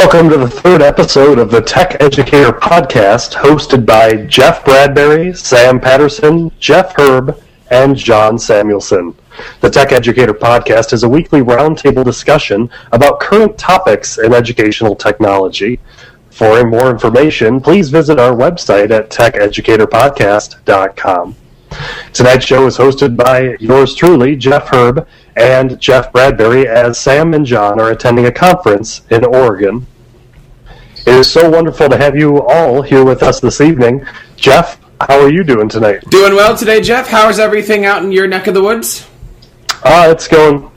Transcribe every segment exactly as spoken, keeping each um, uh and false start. Welcome to the third episode of the Tech Educator Podcast, hosted by Jeff Bradbury, Sam Patterson, Jeff Herb, and John Samuelson. The Tech Educator Podcast is a weekly roundtable discussion about current topics in educational technology. For more information, please visit our website at tech educator podcast dot com. Tonight's show is hosted by yours truly, Jeff Herb, and Jeff Bradbury, as Sam and John are attending a conference in Oregon. It is so wonderful to have you all here with us this evening. Jeff, how are you doing tonight? Doing well today, Jeff. How is everything out in your neck of the woods? Uh, it's going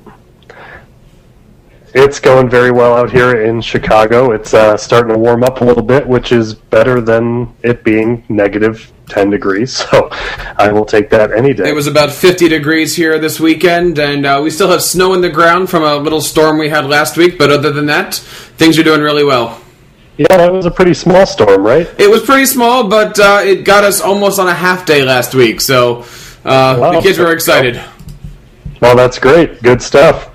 it's going very well out here in Chicago. It's uh, starting to warm up a little bit, which is better than it being negative ten degrees, so I will take that any day. It was about fifty degrees here this weekend, and uh, we still have snow in the ground from a little storm we had last week, but other than that, things are doing really well. Yeah, that was a pretty small storm, right? It was pretty small, but uh, it got us almost on a half day last week, so uh, wow. The kids were excited. Well, that's great. Good stuff.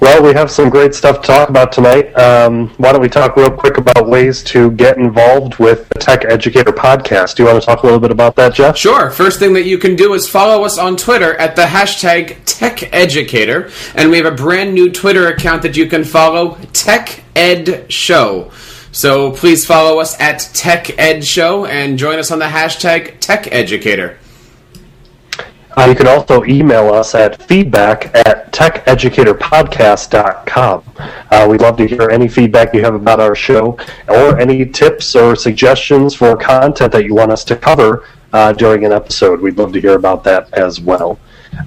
Well, we have some great stuff to talk about tonight. Um, why don't we talk real quick about ways to get involved with the Tech Educator Podcast. Do you want to talk a little bit about that, Jeff? Sure. First thing that you can do is follow us on Twitter at the hashtag TechEducator. And we have a brand new Twitter account that you can follow, TechEdShow. So please follow us at TechEdShow and join us on the hashtag TechEducator. Uh, you can also email us at feedback at tech educator podcast dot com. Uh, we'd love to hear any feedback you have about our show or any tips or suggestions for content that you want us to cover uh, during an episode. We'd love to hear about that as well.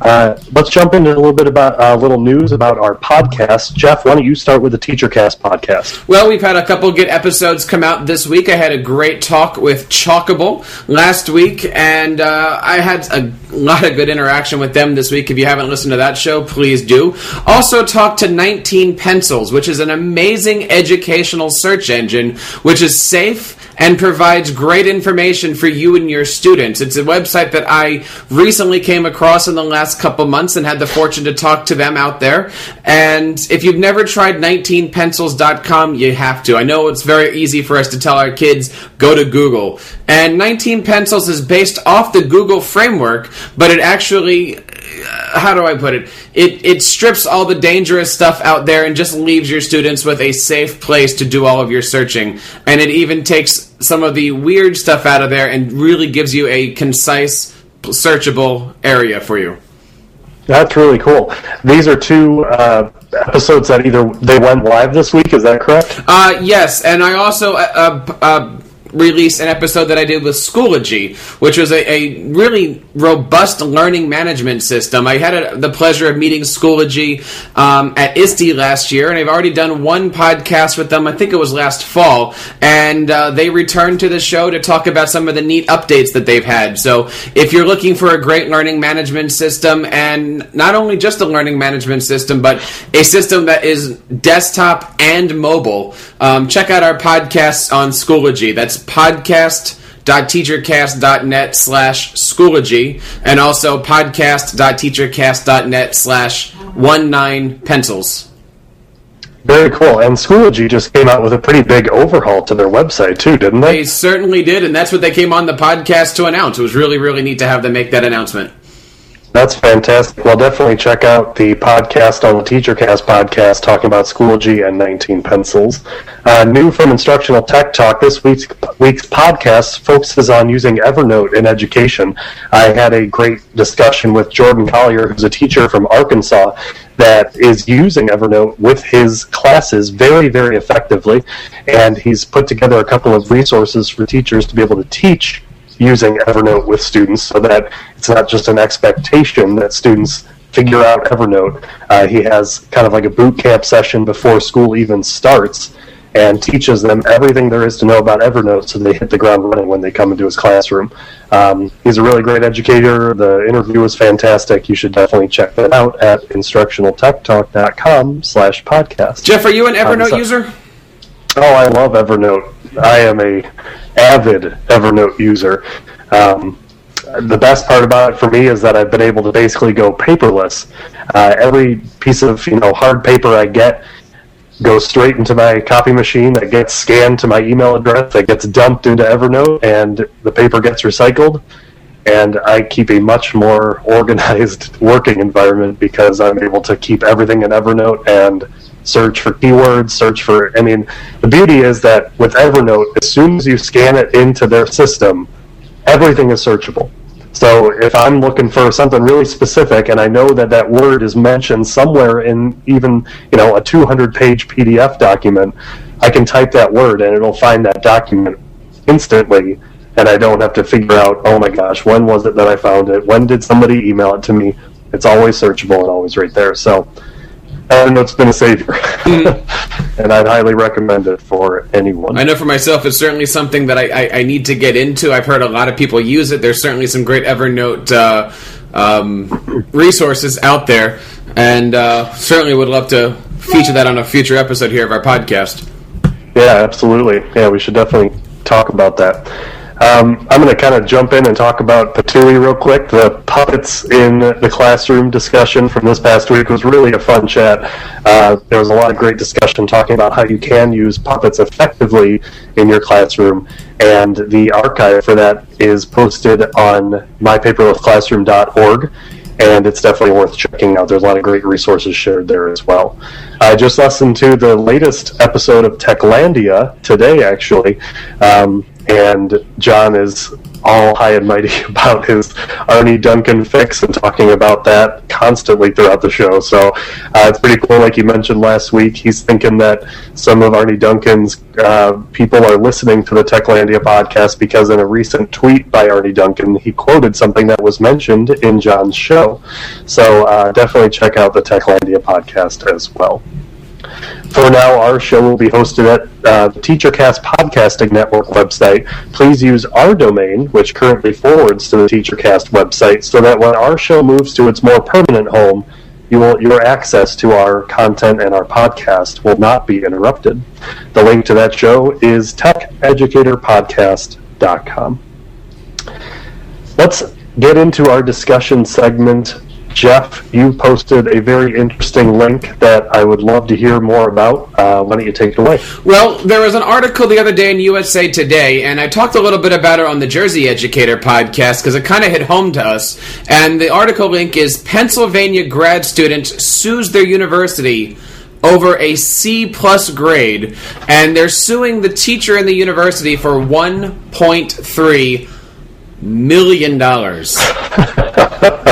Uh, let's jump into a little bit about a uh, little news about our podcast. Jeff, why don't you start with the TeacherCast podcast? Well, we've had a couple good episodes come out this week. I had a great talk with Chalkable last week, and uh, I had a lot of good interaction with them this week. If you haven't listened to that show, please do. Also talked to nineteen pencils, which is an amazing educational search engine, which is safe and provides great information for you and your students. It's a website that I recently came across in the last couple months and had the fortune to talk to them out there. And if you've never tried nineteen pencils dot com, you have to. I know it's very easy for us to tell our kids, go to Google. And nineteen pencils is based off the Google framework, but it actually... How do I put it? It it strips all the dangerous stuff out there and just leaves your students with a safe place to do all of your searching. And it even takes some of the weird stuff out of there and really gives you a concise, searchable area for you. That's really cool. These are two uh, episodes that either they went live this week, is that correct? Uh, yes, and I also... Uh, uh, released an episode that I did with Schoology, which was a, a really robust learning management system. I had a, the pleasure of meeting Schoology um, at I S T E last year, and I've already done one podcast with them. I think it was last fall, and uh, they returned to the show to talk about some of the neat updates that they've had. So if you're looking for a great learning management system, and not only just a learning management system, but a system that is desktop and mobile, um, check out our podcasts on Schoology. That's podcast.teachercast.net slash Schoology, and also podcast.teachercast.net slash 19pencils. Very cool. And Schoology just came out with a pretty big overhaul to their website, too, didn't they? They certainly did, and that's what they came on the podcast to announce. It was really, really neat to have them make that announcement. That's fantastic. Well, definitely check out the podcast on the TeacherCast podcast talking about Schoology and nineteen pencils. Uh, new from Instructional Tech Talk, this week's, week's podcast focuses on using Evernote in education. I had a great discussion with Jordan Collier, who's a teacher from Arkansas, that is using Evernote with his classes very, very effectively. And he's put together a couple of resources for teachers to be able to teach using Evernote with students, so that it's not just an expectation that students figure out Evernote. Uh, he has kind of like a boot camp session before school even starts and teaches them everything there is to know about Evernote so they hit the ground running when they come into his classroom. Um, he's a really great educator. The interview was fantastic. You should definitely check that out at instructional tech talk dot com slash podcast. Jeff, are you an Evernote um, user? Oh, I love Evernote. I am a avid Evernote user. Um, the best part about it for me is that I've been able to basically go paperless. Uh, every piece of you know hard paper I get goes straight into my copy machine, that gets scanned to my email address, that gets dumped into Evernote, and the paper gets recycled. And I keep a much more organized working environment because I'm able to keep everything in Evernote and search for keywords, search for, I mean, the beauty is that with Evernote, as soon as you scan it into their system, everything is searchable. So if I'm looking for something really specific and I know that that word is mentioned somewhere in even, you know, a two hundred page P D F document, I can type that word and it'll find that document instantly, and I don't have to figure out, oh my gosh, when was it that I found it? When did somebody email it to me? It's always searchable and always right there. So I know it's been a savior, and I'd highly recommend it for anyone. I know for myself, it's certainly something that I, I, I need to get into. I've heard a lot of people use it. There's certainly some great Evernote uh, um, resources out there, and uh, certainly would love to feature that on a future episode here of our podcast. Yeah, absolutely. Yeah, we should definitely talk about that. Um, I'm going to kind of jump in and talk about Patooey real quick. The puppets in the classroom discussion from this past week was really a fun chat. Uh, there was a lot of great discussion talking about how you can use puppets effectively in your classroom, and the archive for that is posted on my paperless classroom dot org, and it's definitely worth checking out. There's a lot of great resources shared there as well. I just listened to the latest episode of Techlandia today, actually. Um, And John is all high and mighty about his Arne Duncan fix and talking about that constantly throughout the show. So uh, it's pretty cool. Like you mentioned last week, he's thinking that some of Arne Duncan's uh, people are listening to the Techlandia podcast because in a recent tweet by Arne Duncan, he quoted something that was mentioned in John's show. So uh, definitely check out the Techlandia podcast as well. For now, our show will be hosted at uh, the TeacherCast Podcasting Network website. Please use our domain, which currently forwards to the TeacherCast website, so that when our show moves to its more permanent home, you will, your access to our content and our podcast will not be interrupted. The link to that show is tech educator podcast dot com. Let's get into our discussion segment. Jeff, you posted a very interesting link that I would love to hear more about. Uh, why don't you take it away? Well, there was an article the other day in U S A Today, and I talked a little bit about it on the Jersey Educator podcast because it kind of hit home to us. And the article link is Pennsylvania grad student sues their university over a C-plus grade, and they're suing the teacher and the university for one point three million dollars.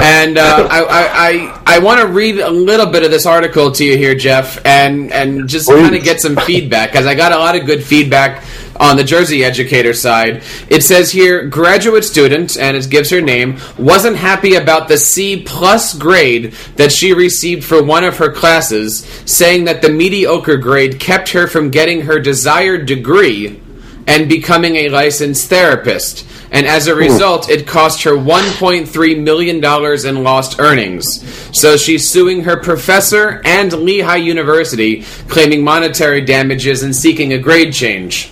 And uh, I I, I, I want to read a little bit of this article to you here, Jeff, and, and just kind of get some feedback, because I got a lot of good feedback on the Jersey Educator side. It says here, graduate student, and it gives her name, wasn't happy about the C-plus grade that she received for one of her classes, saying that the mediocre grade kept her from getting her desired degree and becoming a licensed therapist. And as a result, it cost her one point three million dollars in lost earnings. So she's suing her professor and Lehigh University, claiming monetary damages and seeking a grade change.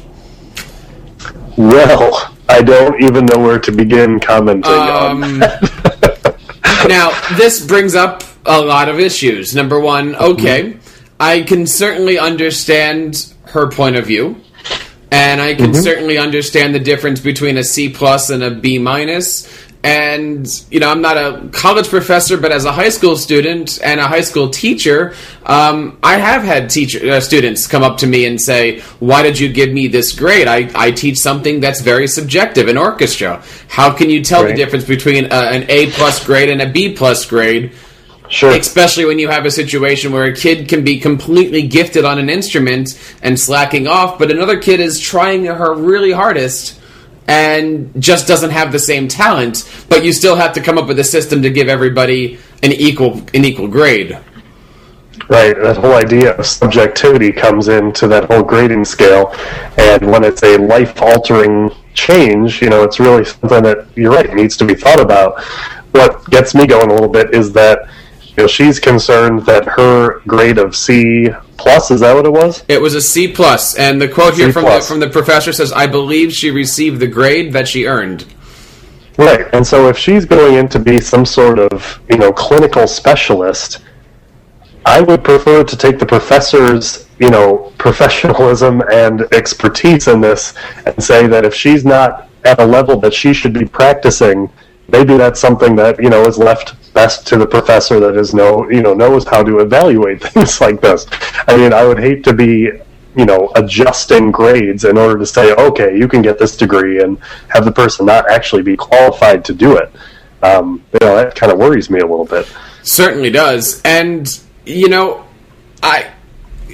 Well, I don't even know where to begin commenting um, on that. Now, this brings up a lot of issues. Number one, okay, I can certainly understand her point of view. And I can mm-hmm. certainly understand the difference between a C plus and a B minus. And, you know, I'm not a college professor, but as a high school student and a high school teacher, um, I have had teacher uh, students come up to me and say, why did you give me this grade? I, I teach something that's very subjective, an orchestra. How can you tell right. the difference between a, an A plus grade and a B plus grade? Sure. Especially when you have a situation where a kid can be completely gifted on an instrument and slacking off, but another kid is trying her really hardest and just doesn't have the same talent, but you still have to come up with a system to give everybody an equal an equal grade. Right, that whole idea of subjectivity comes into that whole grading scale, and when it's a life-altering change, you know, it's really something that, you're right, needs to be thought about. What gets me going a little bit is that you know, she's concerned that her grade of C plus, is that what it was? It was a C plus, and the quote here from the, from the professor says, I believe she received the grade that she earned. Right, and so if she's going in to be some sort of, you know, clinical specialist, I would prefer to take the professor's, you know, professionalism and expertise in this and say that if she's not at a level that she should be practicing, maybe that's something that, you know, is left best to the professor that is no, you know, knows how to evaluate things like this. I mean, I would hate to be, you know, adjusting grades in order to say, okay, you can get this degree, and have the person not actually be qualified to do it. Um, you know, that kind of worries me a little bit. Certainly does. And, you know, I...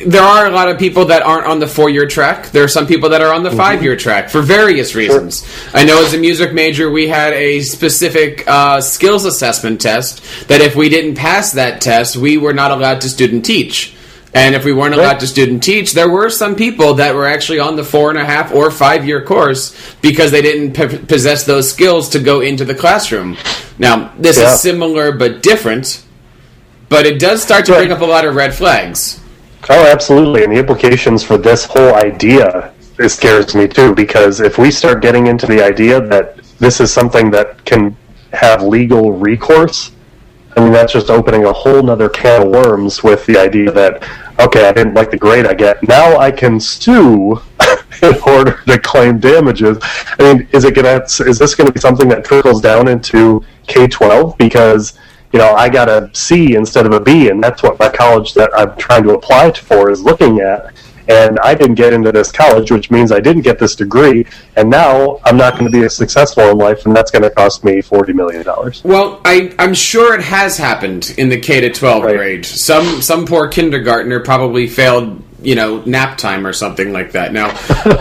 there are a lot of people that aren't on the four-year track. There are some people that are on the five-year track for various reasons. Sure. I know as a music major, we had a specific uh, skills assessment test that if we didn't pass that test, we were not allowed to student teach. And if we weren't allowed right. to student teach, there were some people that were actually on the four and a half or five-year course because they didn't p- possess those skills to go into the classroom. Now, this yeah. is similar but different, but it does start to right. bring up a lot of red flags. Oh, absolutely. And the implications for this whole idea, it scares me too, because if we start getting into the idea that this is something that can have legal recourse, I mean, that's just opening a whole nother can of worms with the idea that, okay, I didn't like the grade I get. Now I can sue in order to claim damages. I mean, is it gonna, is this going to be something that trickles down into K twelve? Because, you know, I got a C instead of a B, and that's what my college that I'm trying to apply for is looking at. And I didn't get into this college, which means I didn't get this degree, and now I'm not going to be as successful in life, and that's going to cost me forty million dollars. Well, I, I'm sure it has happened in the K to twelve right. grade. Some some poor kindergartner probably failed, you know, nap time or something like that. Now,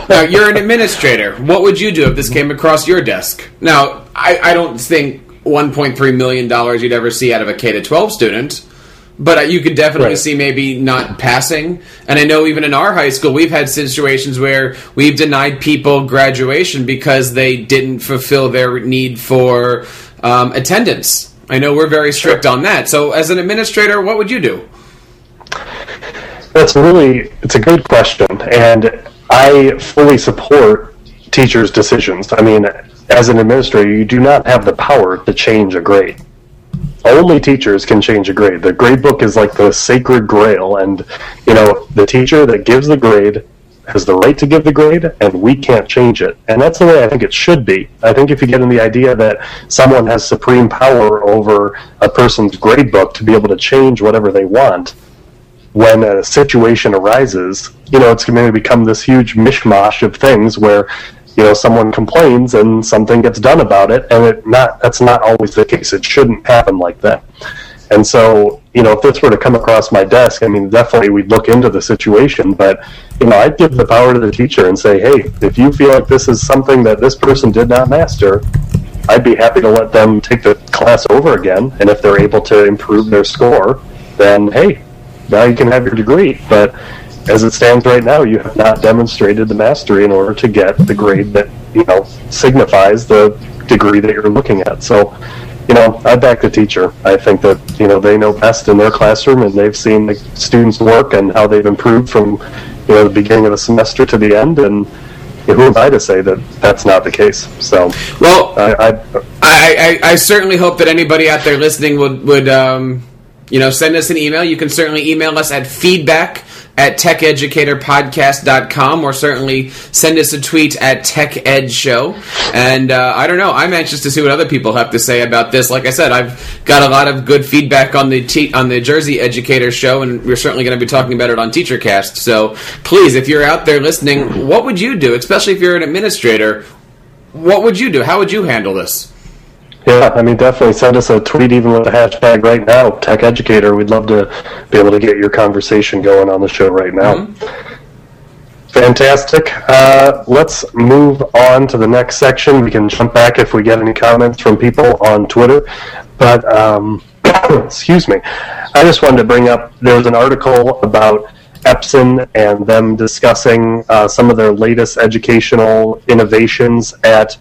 now you're an administrator. What would you do if this came across your desk? Now, I, I don't think one point three million dollars you'd ever see out of a K to twelve student, but you could definitely right. see maybe not passing. And I know even in our high school, we've had situations where we've denied people graduation because they didn't fulfill their need for um, attendance. I know we're very strict sure. on that. So, as an administrator, what would you do? That's really it's a good question, and I fully support teachers' decisions. I mean, as an administrator, you do not have the power to change a grade. Only teachers can change a grade. The grade book is like the sacred grail, and, you know, the teacher that gives the grade has the right to give the grade, and we can't change it. And that's the way I think it should be. I think if you get in the idea that someone has supreme power over a person's grade book to be able to change whatever they want, when a situation arises, you know, it's going to become this huge mishmash of things where, you know, someone complains and something gets done about it, and it not that's not always the case. It shouldn't happen like that. And so, you know, if this were to come across my desk, I mean, definitely we'd look into the situation, but, you know, I'd give the power to the teacher and say, hey, if you feel like this is something that this person did not master, I'd be happy to let them take the class over again, and if they're able to improve their score, then, hey, now you can have your degree, but as it stands right now, you have not demonstrated the mastery in order to get the grade that, you know, signifies the degree that you're looking at. So, you know, I back the teacher. I think that, you know, they know best in their classroom, and they've seen the students' work and how they've improved from, you know, the beginning of the semester to the end, and who am I to say that that's not the case? So, well, I I, I, I certainly hope that anybody out there listening would, would um, you know, send us an email. You can certainly email us at feedback at tech educator podcast dot com, or certainly send us a tweet at TechEdShow. And uh, I don't know, I'm anxious to see what other people have to say about this. Like I said, I've got a lot of good feedback on the te- on the Jersey Educator show, and we're certainly going to be talking about it on TeacherCast. So please, if you're out there listening, what would you do? Especially if you're an administrator, what would you do? How would you handle this? Yeah, I mean, definitely send us a tweet, even with the hashtag right now, Tech Educator. We'd love to be able to get your conversation going on the show right now. Mm-hmm. Fantastic. Uh, let's move on to the next section. We can jump back if we get any comments from people on Twitter. But, um, excuse me, I just wanted to bring up, there was an article about Epson and them discussing uh, some of their latest educational innovations at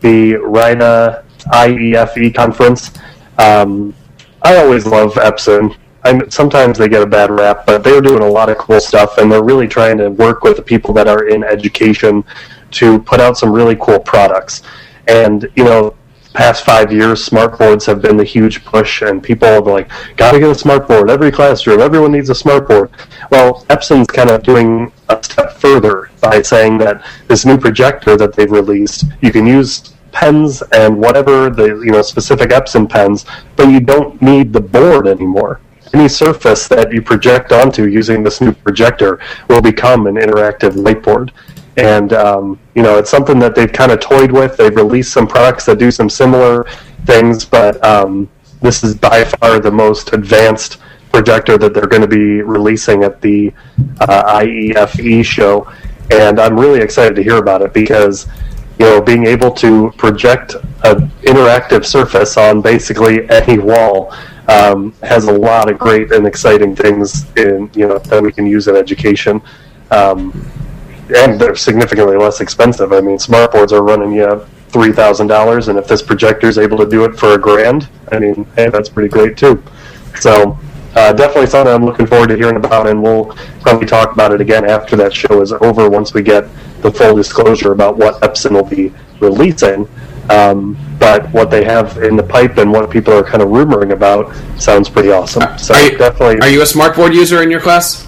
the RIDA I E F E conference. Um, I always love Epson. I'm, sometimes they get a bad rap, but they're doing a lot of cool stuff, and they're really trying to work with the people that are in education to put out some really cool products. And, you know, past five years, smart boards have been the huge push, and people are like, gotta get a smart board, every classroom, everyone needs a smart board. Well, Epson's kind of doing a step further by saying that this new projector that they've released, you can use pens and whatever, the you know specific Epson pens, but you don't need the board anymore. Any surface that you project onto using this new projector will become an interactive whiteboard. And, um, you know, it's something that they've kind of toyed with. They've released some products that do some similar things, but um, this is by far the most advanced projector that they're going to be releasing at the uh, I E F E show. And I'm really excited to hear about it because, you know, being able to project an interactive surface on basically any wall um, has a lot of great and exciting things in, you know, that we can use in education. Um, And they're significantly less expensive. I mean, smart boards are running you yeah, three thousand dollars, and if this projector is able to do it for a grand, I mean, hey, that's pretty great too. So, uh, definitely something I'm looking forward to hearing about, and we'll probably talk about it again after that show is over, once we get the full disclosure about what Epson will be releasing. Um, but what they have in the pipe and what people are kind of rumoring about sounds pretty awesome. So, are you, definitely, are you a smart board user in your class?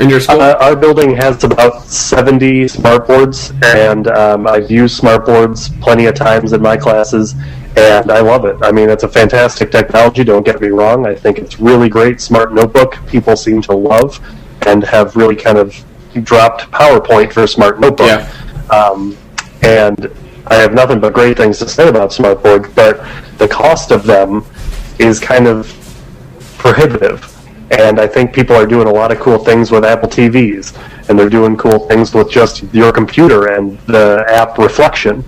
In your school? Uh, our building has about seventy smart boards, and um, I've used smart boards plenty of times in my classes, and I love it. I mean, it's a fantastic technology, don't get me wrong. I think it's really great. Smart Notebook, people seem to love, and have really kind of dropped PowerPoint for Smart Notebook. Yeah. Um, and I have nothing but great things to say about smart boards, but the cost of them is kind of prohibitive. And I think people are doing a lot of cool things with Apple T Vs, and they're doing cool things with just your computer and the app Reflection,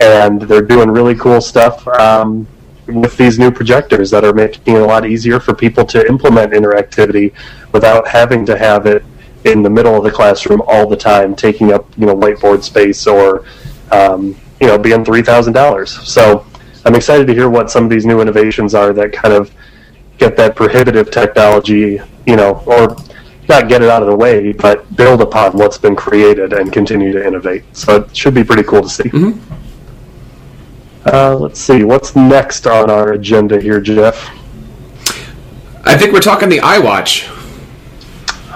and they're doing really cool stuff um, with these new projectors that are making it a lot easier for people to implement interactivity without having to have it in the middle of the classroom all the time, taking up you know whiteboard space or um, you know being three thousand dollars. So I'm excited to hear what some of these new innovations are that kind of get that prohibitive technology, you know, or not get it out of the way, but build upon what's been created and continue to innovate. So it should be pretty cool to see. Mm-hmm. Uh, let's see, what's next on our agenda here, Jeff? I think we're talking the iWatch.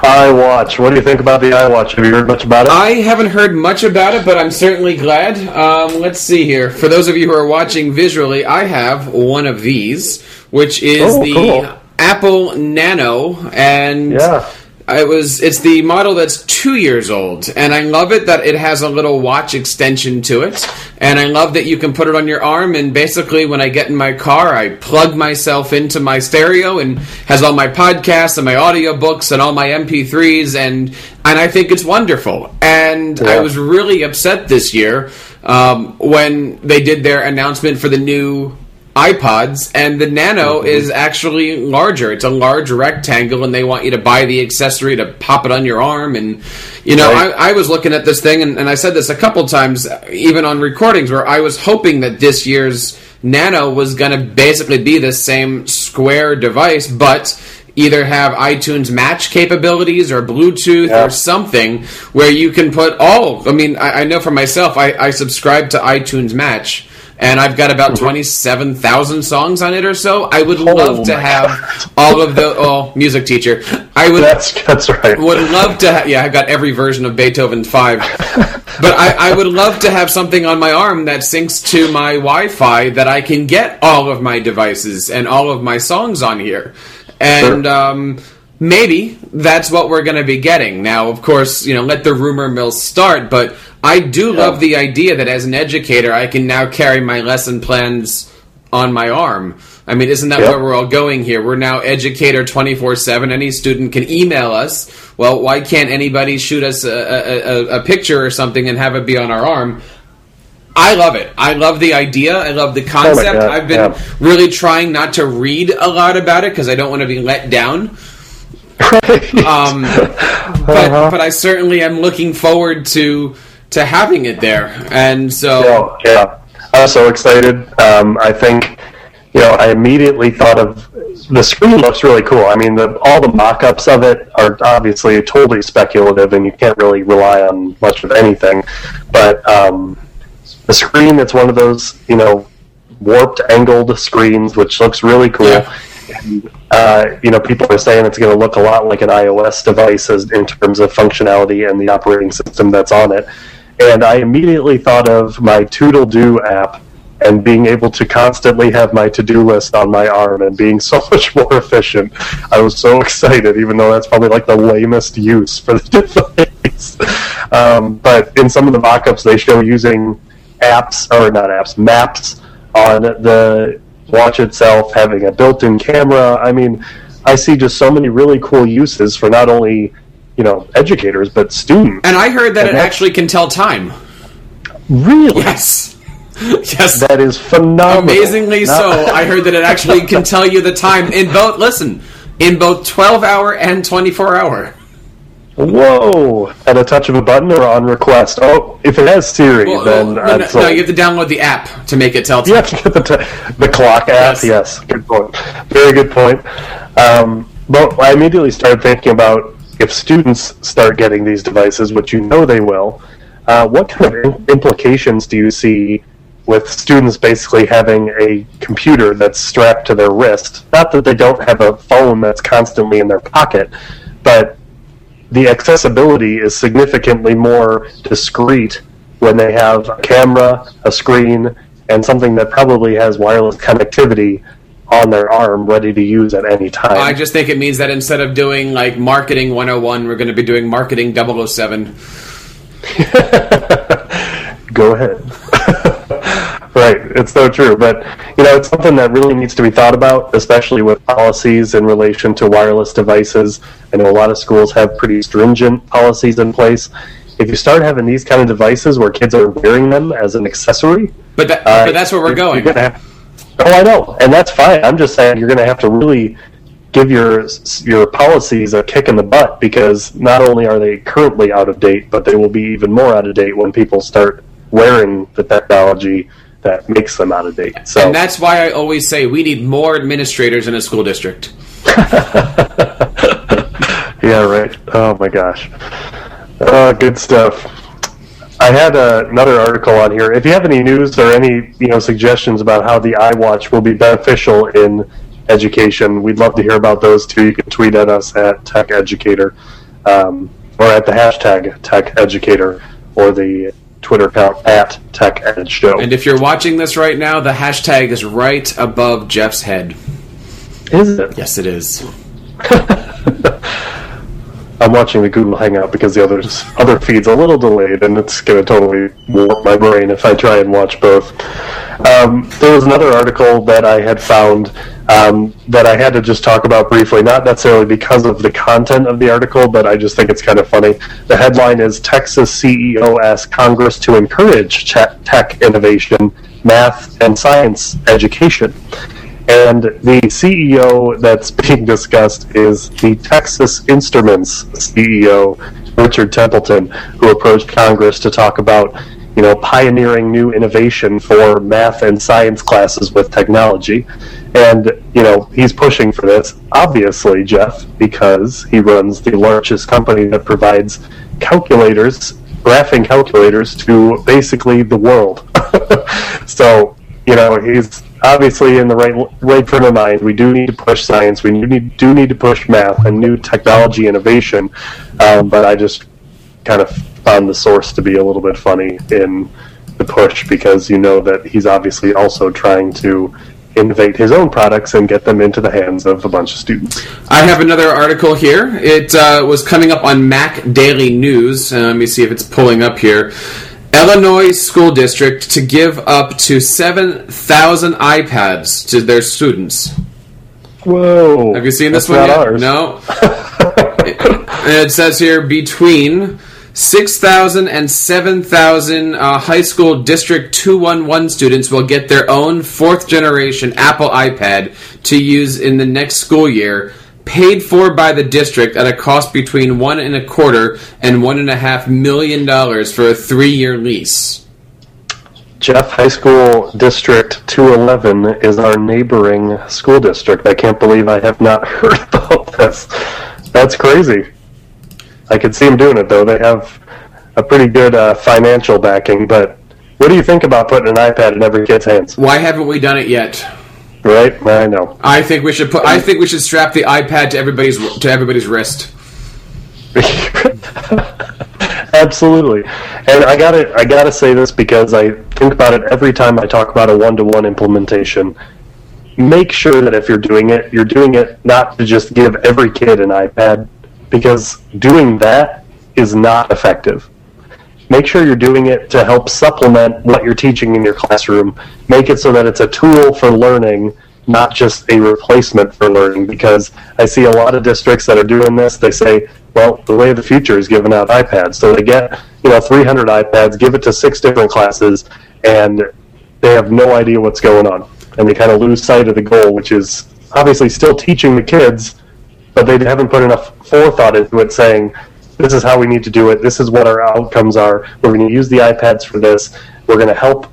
iWatch. What do you think about the iWatch? Have you heard much about it? I haven't heard much about it, but I'm certainly glad. Um, let's see here. For those of you who are watching visually, I have one of these, which is oh, the cool. Apple Nano, and yeah. it was it's the model that's two years old, and I love it that it has a little watch extension to it, and I love that you can put it on your arm, and basically when I get in my car, I plug myself into my stereo, and has all my podcasts and my audiobooks and all my M P threes, and, and I think it's wonderful. And yeah. I was really upset this year um, when they did their announcement for the new iPods, and the Nano mm-hmm. is actually larger. It's a large rectangle, and they want you to buy the accessory to pop it on your arm. And, you know, right. I, I was looking at this thing, and, and I said this a couple times, even on recordings, where I was hoping that this year's Nano was going to basically be the same square device, but either have iTunes Match capabilities or Bluetooth yeah. or something where you can put all... I mean, I, I know for myself, I, I subscribe to iTunes Match, and I've got about twenty-seven thousand songs on it or so. I would love oh to have God. all of the... Oh, music teacher. I would, that's, that's right. would love to have... Yeah, I've got every version of Beethoven five. But I, I would love to have something on my arm that syncs to my Wi-Fi that I can get all of my devices and all of my songs on here. And... Sure. Um, Maybe that's what we're going to be getting. Now, of course, you know, let the rumor mill start, but I do yeah. love the idea that as an educator, I can now carry my lesson plans on my arm. I mean, isn't that yep. where we're all going here? We're now educator twenty-four seven. Any student can email us. Well, why can't anybody shoot us a, a, a, a picture or something and have it be on our arm? I love it. I love the idea. I love the concept. Oh I've been yeah. really trying not to read a lot about it because I don't want to be let down. Right. Um, but uh-huh. but I certainly am looking forward to to having it there, and so yeah, yeah. I'm so excited. Um, I think you know I immediately thought of the screen looks really cool. I mean, the, all the mock-ups of it are obviously totally speculative, and you can't really rely on much of anything. But um, the screen, it's one of those you know warped, angled screens, which looks really cool. Yeah. And, uh, you know, people are saying it's going to look a lot like an iOS device as, in terms of functionality and the operating system that's on it. And I immediately thought of my Toodle-Do app and being able to constantly have my to-do list on my arm and being so much more efficient. I was so excited, even though that's probably like the lamest use for the device. Um, but in some of the mock-ups, they show using apps, or not apps, maps on the watch itself, having a built-in camera. I mean, I see just so many really cool uses for not only, you know, educators, but students. And I heard that and it actually can tell time. Really? Yes. Yes, that is phenomenal. Amazingly no. so. I heard that it actually can tell you the time in both. Listen, in both twelve hour and twenty-four hour. Whoa! At a touch of a button or on request. Oh, if it has Siri, well, then no, I'd no, no, you have to download the app to make it tell time. You have to get the t- the clock app. Yes. yes, good point. Very good point. Um, but I immediately started thinking about if students start getting these devices, which you know they will. Uh, what kind of implications do you see with students basically having a computer that's strapped to their wrist? Not that they don't have a phone that's constantly in their pocket, but the accessibility is significantly more discreet when they have a camera, a screen, and something that probably has wireless connectivity on their arm ready to use at any time. I just think it means that instead of doing like marketing one oh one, we're going to be doing marketing double oh seven. Go ahead. Right, it's so true, but you know, it's something that really needs to be thought about, especially with policies in relation to wireless devices. I know a lot of schools have pretty stringent policies in place. If you start having these kind of devices where kids are wearing them as an accessory, but, that, uh, but that's where we're going. You're gonna have, oh, I know, and that's fine. I'm just saying you're going to have to really give your your policies a kick in the butt, because not only are they currently out of date, but they will be even more out of date when people start wearing the technology that makes them out of date. So, and that's why I always say we need more administrators in a school district. Yeah, right. Oh, my gosh. Uh, good stuff. I had uh, another article on here. If you have any news or any you know suggestions about how the iWatch will be beneficial in education, we'd love to hear about those, too. You can tweet at us at Tech Educator, um, or at the hashtag Tech Educator, or the Twitter account at TechEdShow. And if you're watching this right now, the hashtag is right above Jeff's head. Is it? Yes, it is. I'm watching the Google Hangout because the other other feed's a little delayed, and it's going to totally warp my brain if I try and watch both. Um, there was another article that I had found um, that I had to just talk about briefly, not necessarily because of the content of the article, but I just think it's kind of funny. The headline is, Texas C E O asks Congress to encourage tech innovation, math, and science education. And the C E O that's being discussed is the Texas Instruments C E O, Richard Templeton, who approached Congress to talk about, you know, pioneering new innovation for math and science classes with technology. And, you know, he's pushing for this, obviously, Jeff, because he runs the largest company that provides calculators, graphing calculators, to basically the world. So, you know, he's obviously in the right right frame of mind. We do need to push science. We need, do need to push math and new technology innovation. Um, but I just kind of found the source to be a little bit funny in the push, because you know that he's obviously also trying to innovate his own products and get them into the hands of a bunch of students. I have another article here. It uh, was coming up on Mac Daily News. Uh, let me see if it's pulling up here. Illinois school district to give up to seven thousand iPads to their students. Whoa. Have you seen this one yet? Ours. No. It says here between six thousand and seven thousand uh, High School District two eleven students will get their own fourth generation Apple iPad to use in the next school year, paid for by the district at a cost between one and a quarter and one and a half million dollars for a three-year lease. Jeff, High School District two eleven is our neighboring school district. I can't believe I have not heard about this. That's crazy. I could see them doing it, though. They have a pretty good uh, financial backing, but What do you think about putting an iPad in every kid's hands? Why haven't we done it yet? Right, I know. I think we should put. I think we should strap the iPad to everybody's to everybody's wrist. Absolutely, and I gotta I gotta say this because I think about it every time I talk about a one-to-one implementation. Make sure that if you're doing it, you're doing it not to just give every kid an iPad, because doing that is not effective. Make sure you're doing it to help supplement what you're teaching in your classroom. Make it so that it's a tool for learning, not just a replacement for learning, because I see a lot of districts that are doing this. They say, well, the way of the future is giving out iPads. So they get, you know, three hundred iPads, give it to six different classes, and they have no idea what's going on. And they kind of lose sight of the goal, which is obviously still teaching the kids, but they haven't put enough forethought into it saying, this is how we need to do it. This is what our outcomes are. We're going to use the iPads for this. We're going to help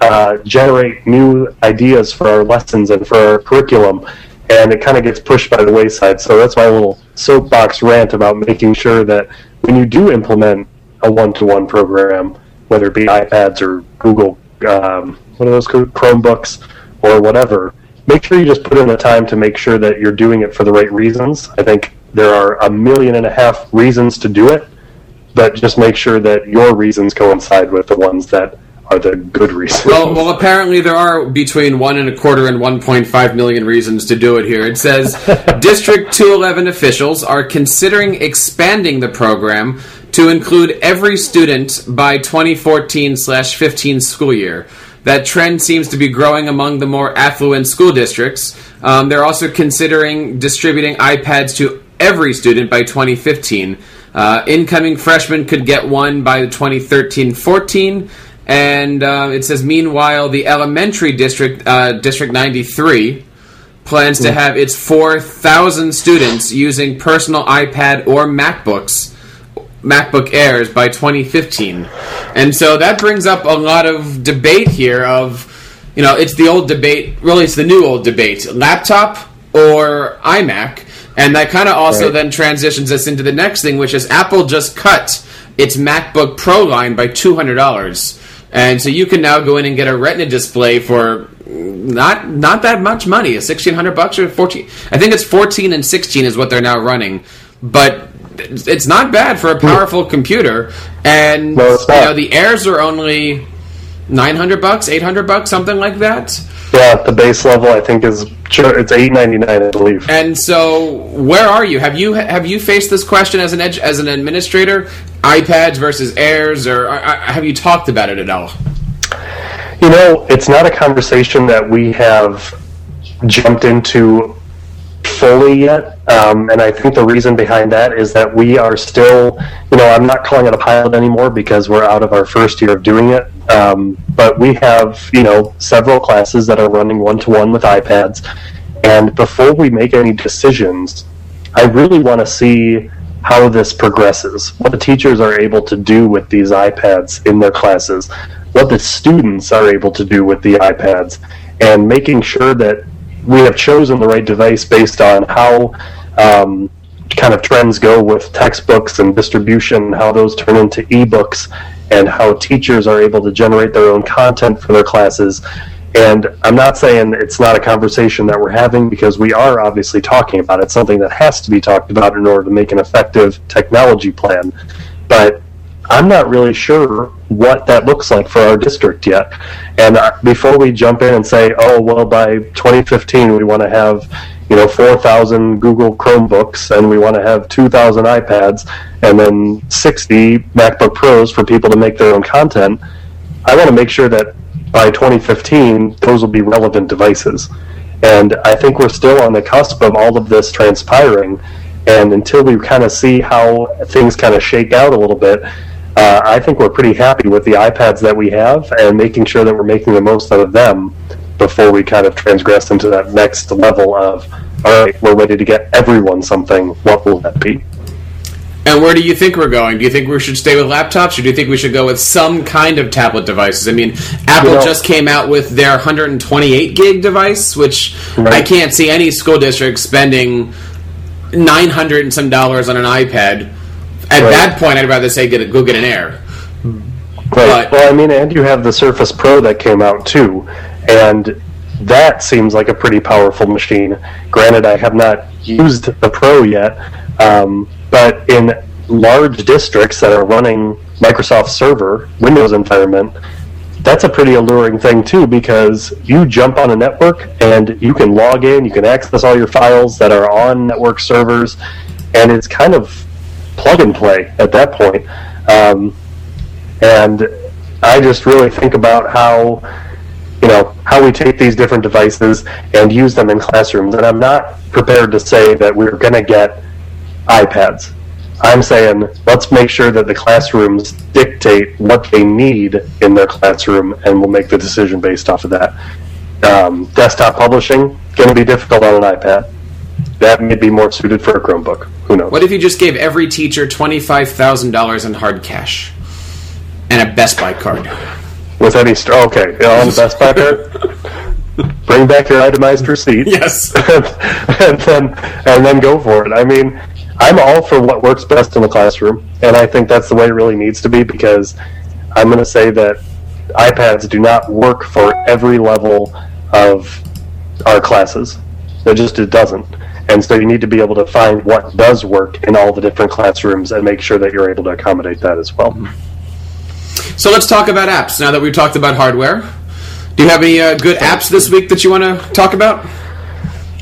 uh, generate new ideas for our lessons and for our curriculum. And it kind of gets pushed by the wayside. So that's my little soapbox rant about making sure that when you do implement a one-to-one program, whether it be iPads or Google, um, what are those called, Chromebooks or whatever, make sure you just put in the time to make sure that you're doing it for the right reasons. I think there are a million and a half reasons to do it, but just make sure that your reasons coincide with the ones that are the good reasons. Well, well, apparently there are between one and a quarter and one point five million reasons to do it here. It says, District two eleven officials are considering expanding the program to include every student by twenty fourteen fifteen school year. That trend seems to be growing among the more affluent school districts. Um, they're also considering distributing iPads to every student by twenty fifteen. Uh, incoming freshmen could get one by the twenty thirteen fourteen, and uh, it says, meanwhile, the elementary district, uh, District ninety-three, plans to have its four thousand students using personal iPad or MacBooks, MacBook Airs by twenty fifteen. And so that brings up a lot of debate here of, you know, it's the old debate, really it's the new old debate, laptop or iMac. And that kind of also right. then transitions us into the next thing, which is Apple just cut its MacBook Pro line by two hundred dollars. And so you can now go in and get a Retina display for not not that much money, sixteen hundred bucks or fourteen. I think it's fourteen and sixteen is what they're now running. But it's not bad for a powerful computer. And no, you know, the Airs are only nine hundred bucks, eight hundred bucks, something like that. Yeah, the base level I think is sure it's eight ninety-nine, I believe. And so, where are you? Have you have you faced this question as an edu- as an administrator? iPads versus Airs, or uh, have you talked about it at all? You know, it's not a conversation that we have jumped into fully yet, um, and I think the reason behind that is that we are still, you know, I'm not calling it a pilot anymore because we're out of our first year of doing it. Um, but we have, you know, several classes that are running one-to-one with iPads. And before we make any decisions, I really want to see how this progresses, what the teachers are able to do with these iPads in their classes, what the students are able to do with the iPads, and making sure that we have chosen the right device based on how um, kind of trends go with textbooks and distribution, how those turn into ebooks, and how teachers are able to generate their own content for their classes. And I'm not saying it's not a conversation that we're having, because we are obviously talking about it. It's something that has to be talked about in order to make an effective technology plan. But I'm not really sure what that looks like for our district yet. And before we jump in and say, oh, well, by twenty fifteen, we want to have, you know, four thousand Google Chromebooks, and we want to have two thousand iPads, and then sixty MacBook Pros for people to make their own content. I want to make sure that by twenty fifteen, those will be relevant devices. And I think we're still on the cusp of all of this transpiring, and until we kind of see how things kind of shake out a little bit, uh, I think we're pretty happy with the iPads that we have and making sure that we're making the most out of them before we kind of transgress into that next level of, all right, we're ready to get everyone something, what will that be? And where do you think we're going? Do you think we should stay with laptops, or do you think we should go with some kind of tablet devices? I mean, Apple you know, just came out with their one hundred twenty-eight gig device, which right. I can't see any school district spending nine hundred and some dollars on an iPad. At right. that point, I'd rather say get a, go get an Air. Right. But, well, I mean, and you have the Surface Pro that came out too, and that seems like a pretty powerful machine. Granted, I have not used the Pro yet, um, but in large districts that are running Microsoft Server, Windows environment, that's a pretty alluring thing too, because you jump on a network and you can log in, you can access all your files that are on network servers, and it's kind of plug and play at that point. Um, and I just really think about how, you know, how we take these different devices and use them in classrooms. And I'm not prepared to say that we're going to get iPads. I'm saying let's make sure that the classrooms dictate what they need in their classroom, and we'll make the decision based off of that. Um, desktop publishing, going to be difficult on an iPad. That may be more suited for a Chromebook. Who knows? What if you just gave every teacher twenty-five thousand dollars in hard cash and a Best Buy card? With any star, okay, on the Best Buy card. Bring back your itemized receipt. Yes, and then and then go for it. I mean, I'm all for what works best in the classroom, and I think that's the way it really needs to be, because I'm going to say that iPads do not work for every level of our classes. It just it doesn't. And so you need to be able to find what does work in all the different classrooms and make sure that you're able to accommodate that as well. So let's talk about apps now that we've talked about hardware. Do you have any uh, good apps this week that you want to talk about?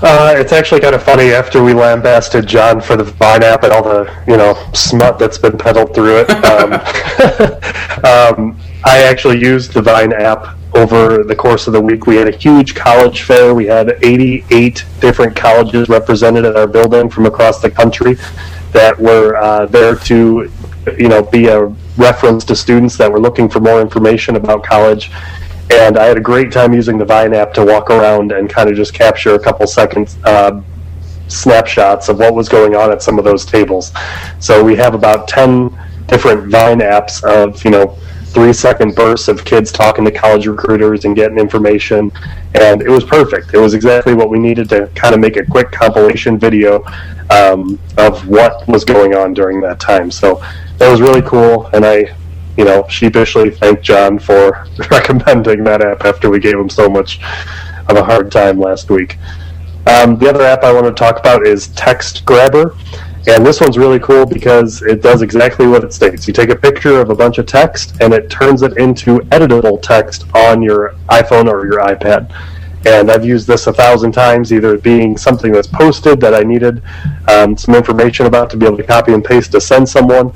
Uh, it's actually kind of funny. After we lambasted John for the Vine app and all the, you know, smut that's been peddled through it, um, um, I actually used the Vine app over the course of the week. We had a huge college fair. We had eighty-eight different colleges represented at our building from across the country that were uh, there to, you know, be a reference to students that were looking for more information about college. And I had a great time using the Vine app to walk around and kind of just capture a couple seconds uh, snapshots of what was going on at some of those tables. So we have about ten different Vine apps of, you know, three second bursts of kids talking to college recruiters and getting information. And it was perfect. It was exactly what we needed to kind of make a quick compilation video um, of what was going on during that time. So that was really cool. And I, you know, sheepishly thank John for recommending that app after we gave him so much of a hard time last week. Um, the other app I want to talk about is Text Grabber, and this one's really cool because it does exactly what it states. You take a picture of a bunch of text, and it turns it into editable text on your iPhone or your iPad. And I've used this a thousand times, either being something that's posted that I needed um, some information about to be able to copy and paste to send someone,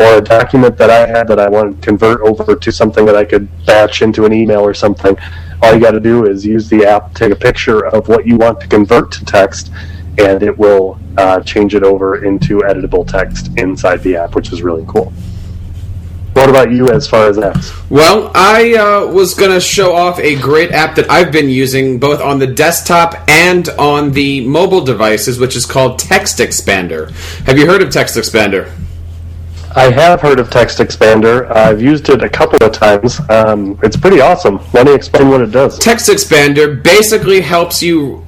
or a document that I had that I wanted to convert over to something that I could batch into an email or something. All you got to do is use the app, take a picture of what you want to convert to text, and it will uh, change it over into editable text inside the app, which is really cool. What about you as far as apps? Well, I uh, was going to show off a great app that I've been using both on the desktop and on the mobile devices, which is called Text Expander. Have you heard of Text Expander? I have heard of Text Expander. I've used it a couple of times. Um, it's pretty awesome. Let me explain what it does. Text Expander basically helps you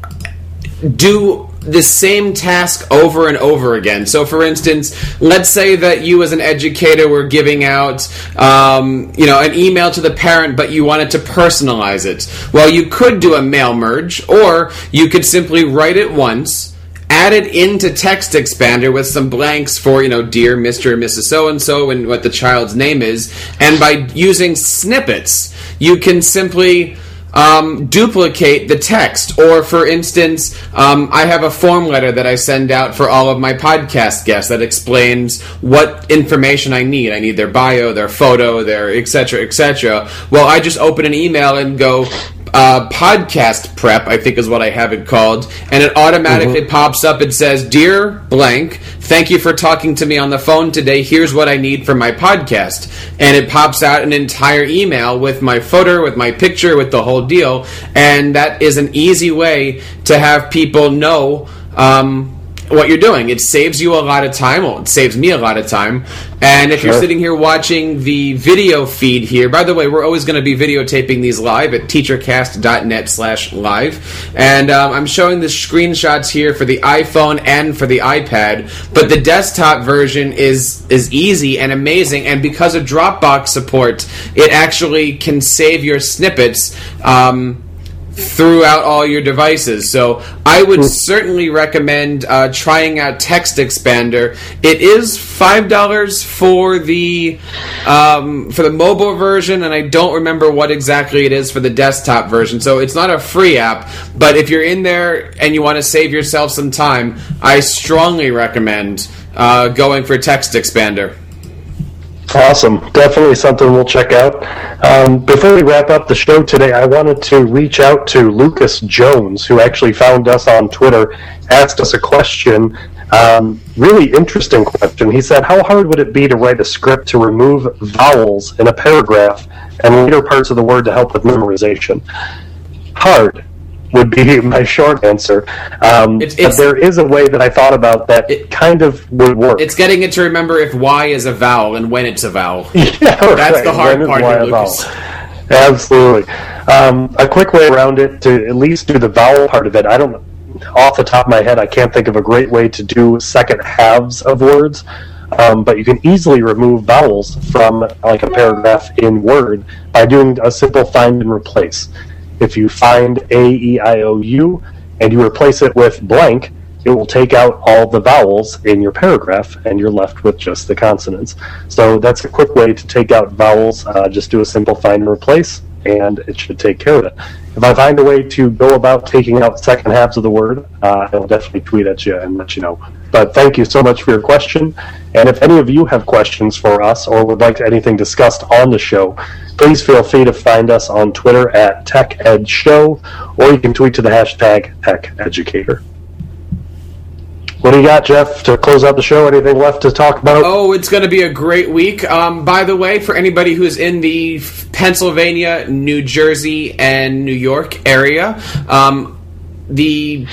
do the same task over and over again. So, for instance, let's say that you as an educator were giving out um, you know, an email to the parent, but you wanted to personalize it. Well, you could do a mail merge, or you could simply write it once, add it into Text Expander with some blanks for, you know, dear Mister and Missus So-and-so and what the child's name is, and by using snippets, you can simply Um, duplicate the text. Or, for instance, um, I have a form letter that I send out for all of my podcast guests that explains what information I need. I need their bio, their photo, their et cetera, et cetera. Well, I just open an email and go, Uh, podcast prep, I think is what I have it called, and it automatically mm-hmm. pops up. It says, dear blank, thank you for talking to me on the phone today. Here's what I need for my podcast. And it pops out an entire email with my footer, with my picture, with the whole deal. And that is an easy way to have people know um, what you're doing. It saves you a lot of time. Well, it saves me a lot of time. And if sure. you're sitting here watching the video feed here, by the way, we're always going to be videotaping these live at teachercast dot net slash live. And um, I'm showing the screenshots here for the iPhone and for the iPad. But the desktop version is, is easy and amazing. And because of Dropbox support, it actually can save your snippets um, throughout all your devices. So I would certainly recommend uh, trying out Text Expander. It is five dollars for the um, for the mobile version, and I don't remember what exactly it is for the desktop version. So it's not a free app, but if you're in there and you want to save yourself some time, I strongly recommend uh, going for Text Expander. Awesome. Definitely something we'll check out. Um, before we wrap up the show today, I wanted to reach out to Lucas Jones, who actually found us on Twitter, asked us a question, um, really interesting question. He said, how hard would it be to write a script to remove vowels in a paragraph and later parts of the word to help with memorization? Hard would be my short answer. Um, it's, it's, but there is a way that I thought about that it, kind of would work. It's getting it to remember if Y is a vowel and when it's a vowel. Yeah, that's right. The hard when part of Lucas. Absolutely. Um, a quick way around it to at least do the vowel part of it. I don't, off the top of my head, I can't think of a great way to do second halves of words. Um, but you can easily remove vowels from like a paragraph in Word by doing a simple find and replace. If you find A, E, I, O, U, and you replace it with blank, it will take out all the vowels in your paragraph, and you're left with just the consonants. So that's a quick way to take out vowels. Uh, just do a simple find and replace, and it should take care of it. If I find a way to go about taking out second halves of the word, uh, I'll definitely tweet at you and let you know. But thank you so much for your question. And if any of you have questions for us or would like anything discussed on the show, please feel free to find us on Twitter at TechEdShow, or you can tweet to the hashtag TechEducator. What do you got, Jeff, to close out the show? Anything left to talk about? Oh, it's going to be a great week. Um, by the way, for anybody who's in the Pennsylvania, New Jersey, and New York area, um, the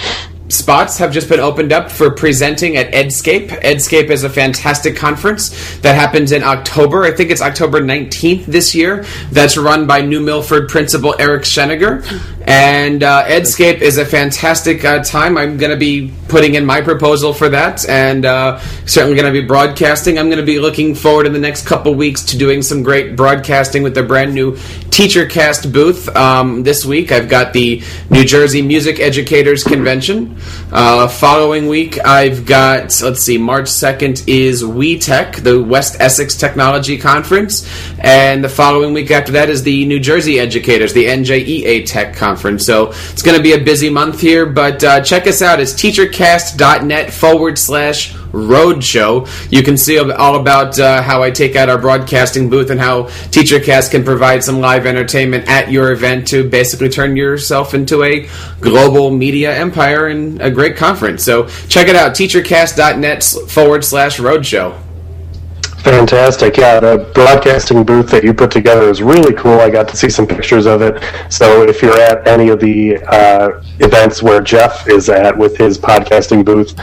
spots have just been opened up for presenting at Edscape. Edscape is a fantastic conference that happens in October. I think it's October nineteenth this year. That's run by New Milford principal Eric Scheniger. And uh, Edscape is a fantastic uh, time. I'm going to be putting in my proposal for that, and uh, certainly going to be broadcasting. I'm going to be looking forward in the next couple weeks to doing some great broadcasting with the brand new TeacherCast booth. Um, this week I've got the New Jersey Music Educators Convention. Uh, following week, I've got, let's see, March second is WeTech, the West Essex Technology Conference. And the following week after that is the New Jersey Educators, the N J E A Tech Conference. So it's going to be a busy month here, but uh, check us out. It's teachercast.net forward slash roadshow. You can see all about uh, how I take out our broadcasting booth and how TeacherCast can provide some live entertainment at your event to basically turn yourself into a global media empire and a great conference. So check it out, teachercast.net forward slash roadshow. Fantastic. Yeah, the broadcasting booth that you put together is really cool. I got to see some pictures of it. So if you're at any of the uh, events where Jeff is at with his podcasting booth,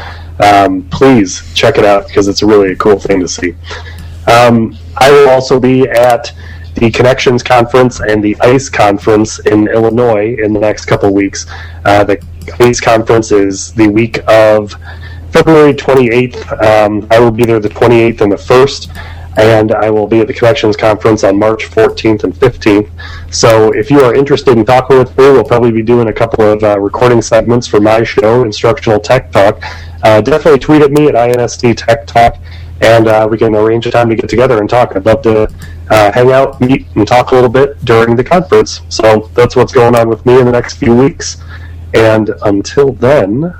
um, please check it out because it's really a cool thing to see. Um, I will also be at the Connections Conference and the ICE Conference in Illinois in the next couple weeks. Uh, the ICE Conference is the week of February twenty-eighth. Um, I will be there the twenty-eighth and the first, and I will be at the Connections Conference on March fourteenth and fifteenth. So if you are interested in talking with me, we'll probably be doing a couple of uh, recording segments for my show, Instructional Tech Talk. Uh, definitely tweet at me at I N S D Tech Talk, and uh, we can arrange a time to get together and talk. I'd love to uh, hang out, meet, and talk a little bit during the conference. So that's what's going on with me in the next few weeks. And until then,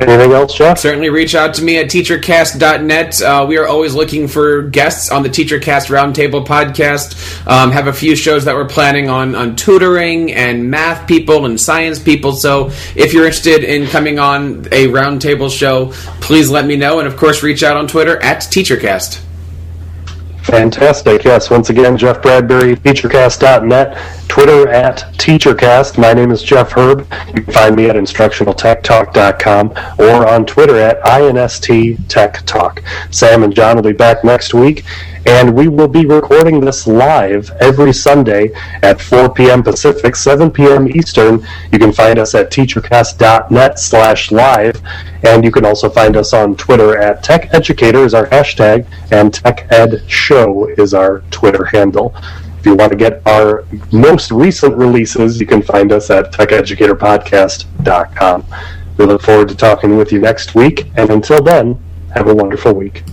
anything else, Jeff? Certainly reach out to me at teachercast dot net. Uh, we are always looking for guests on the TeacherCast Roundtable podcast. Um, have a few shows that we're planning on, on tutoring and math people and science people. So if you're interested in coming on a roundtable show, please let me know. And, of course, reach out on Twitter at TeacherCast. Fantastic. Yes, once again, Jeff Bradbury, teacher cast dot net, Twitter at TeacherCast. My name is Jeff Herb. You can find me at instructional tech talk dot com or on Twitter at I N S T Tech Talk. Sam and John will be back next week, and we will be recording this live every Sunday at four p.m. Pacific, seven p.m. Eastern. You can find us at teacher cast dot net slash live, and you can also find us on Twitter at Tech Educator is our hashtag, and TechEdShow is our Twitter handle. If you want to get our most recent releases, you can find us at tech educator podcast dot com. We look forward to talking with you next week, and until then, have a wonderful week.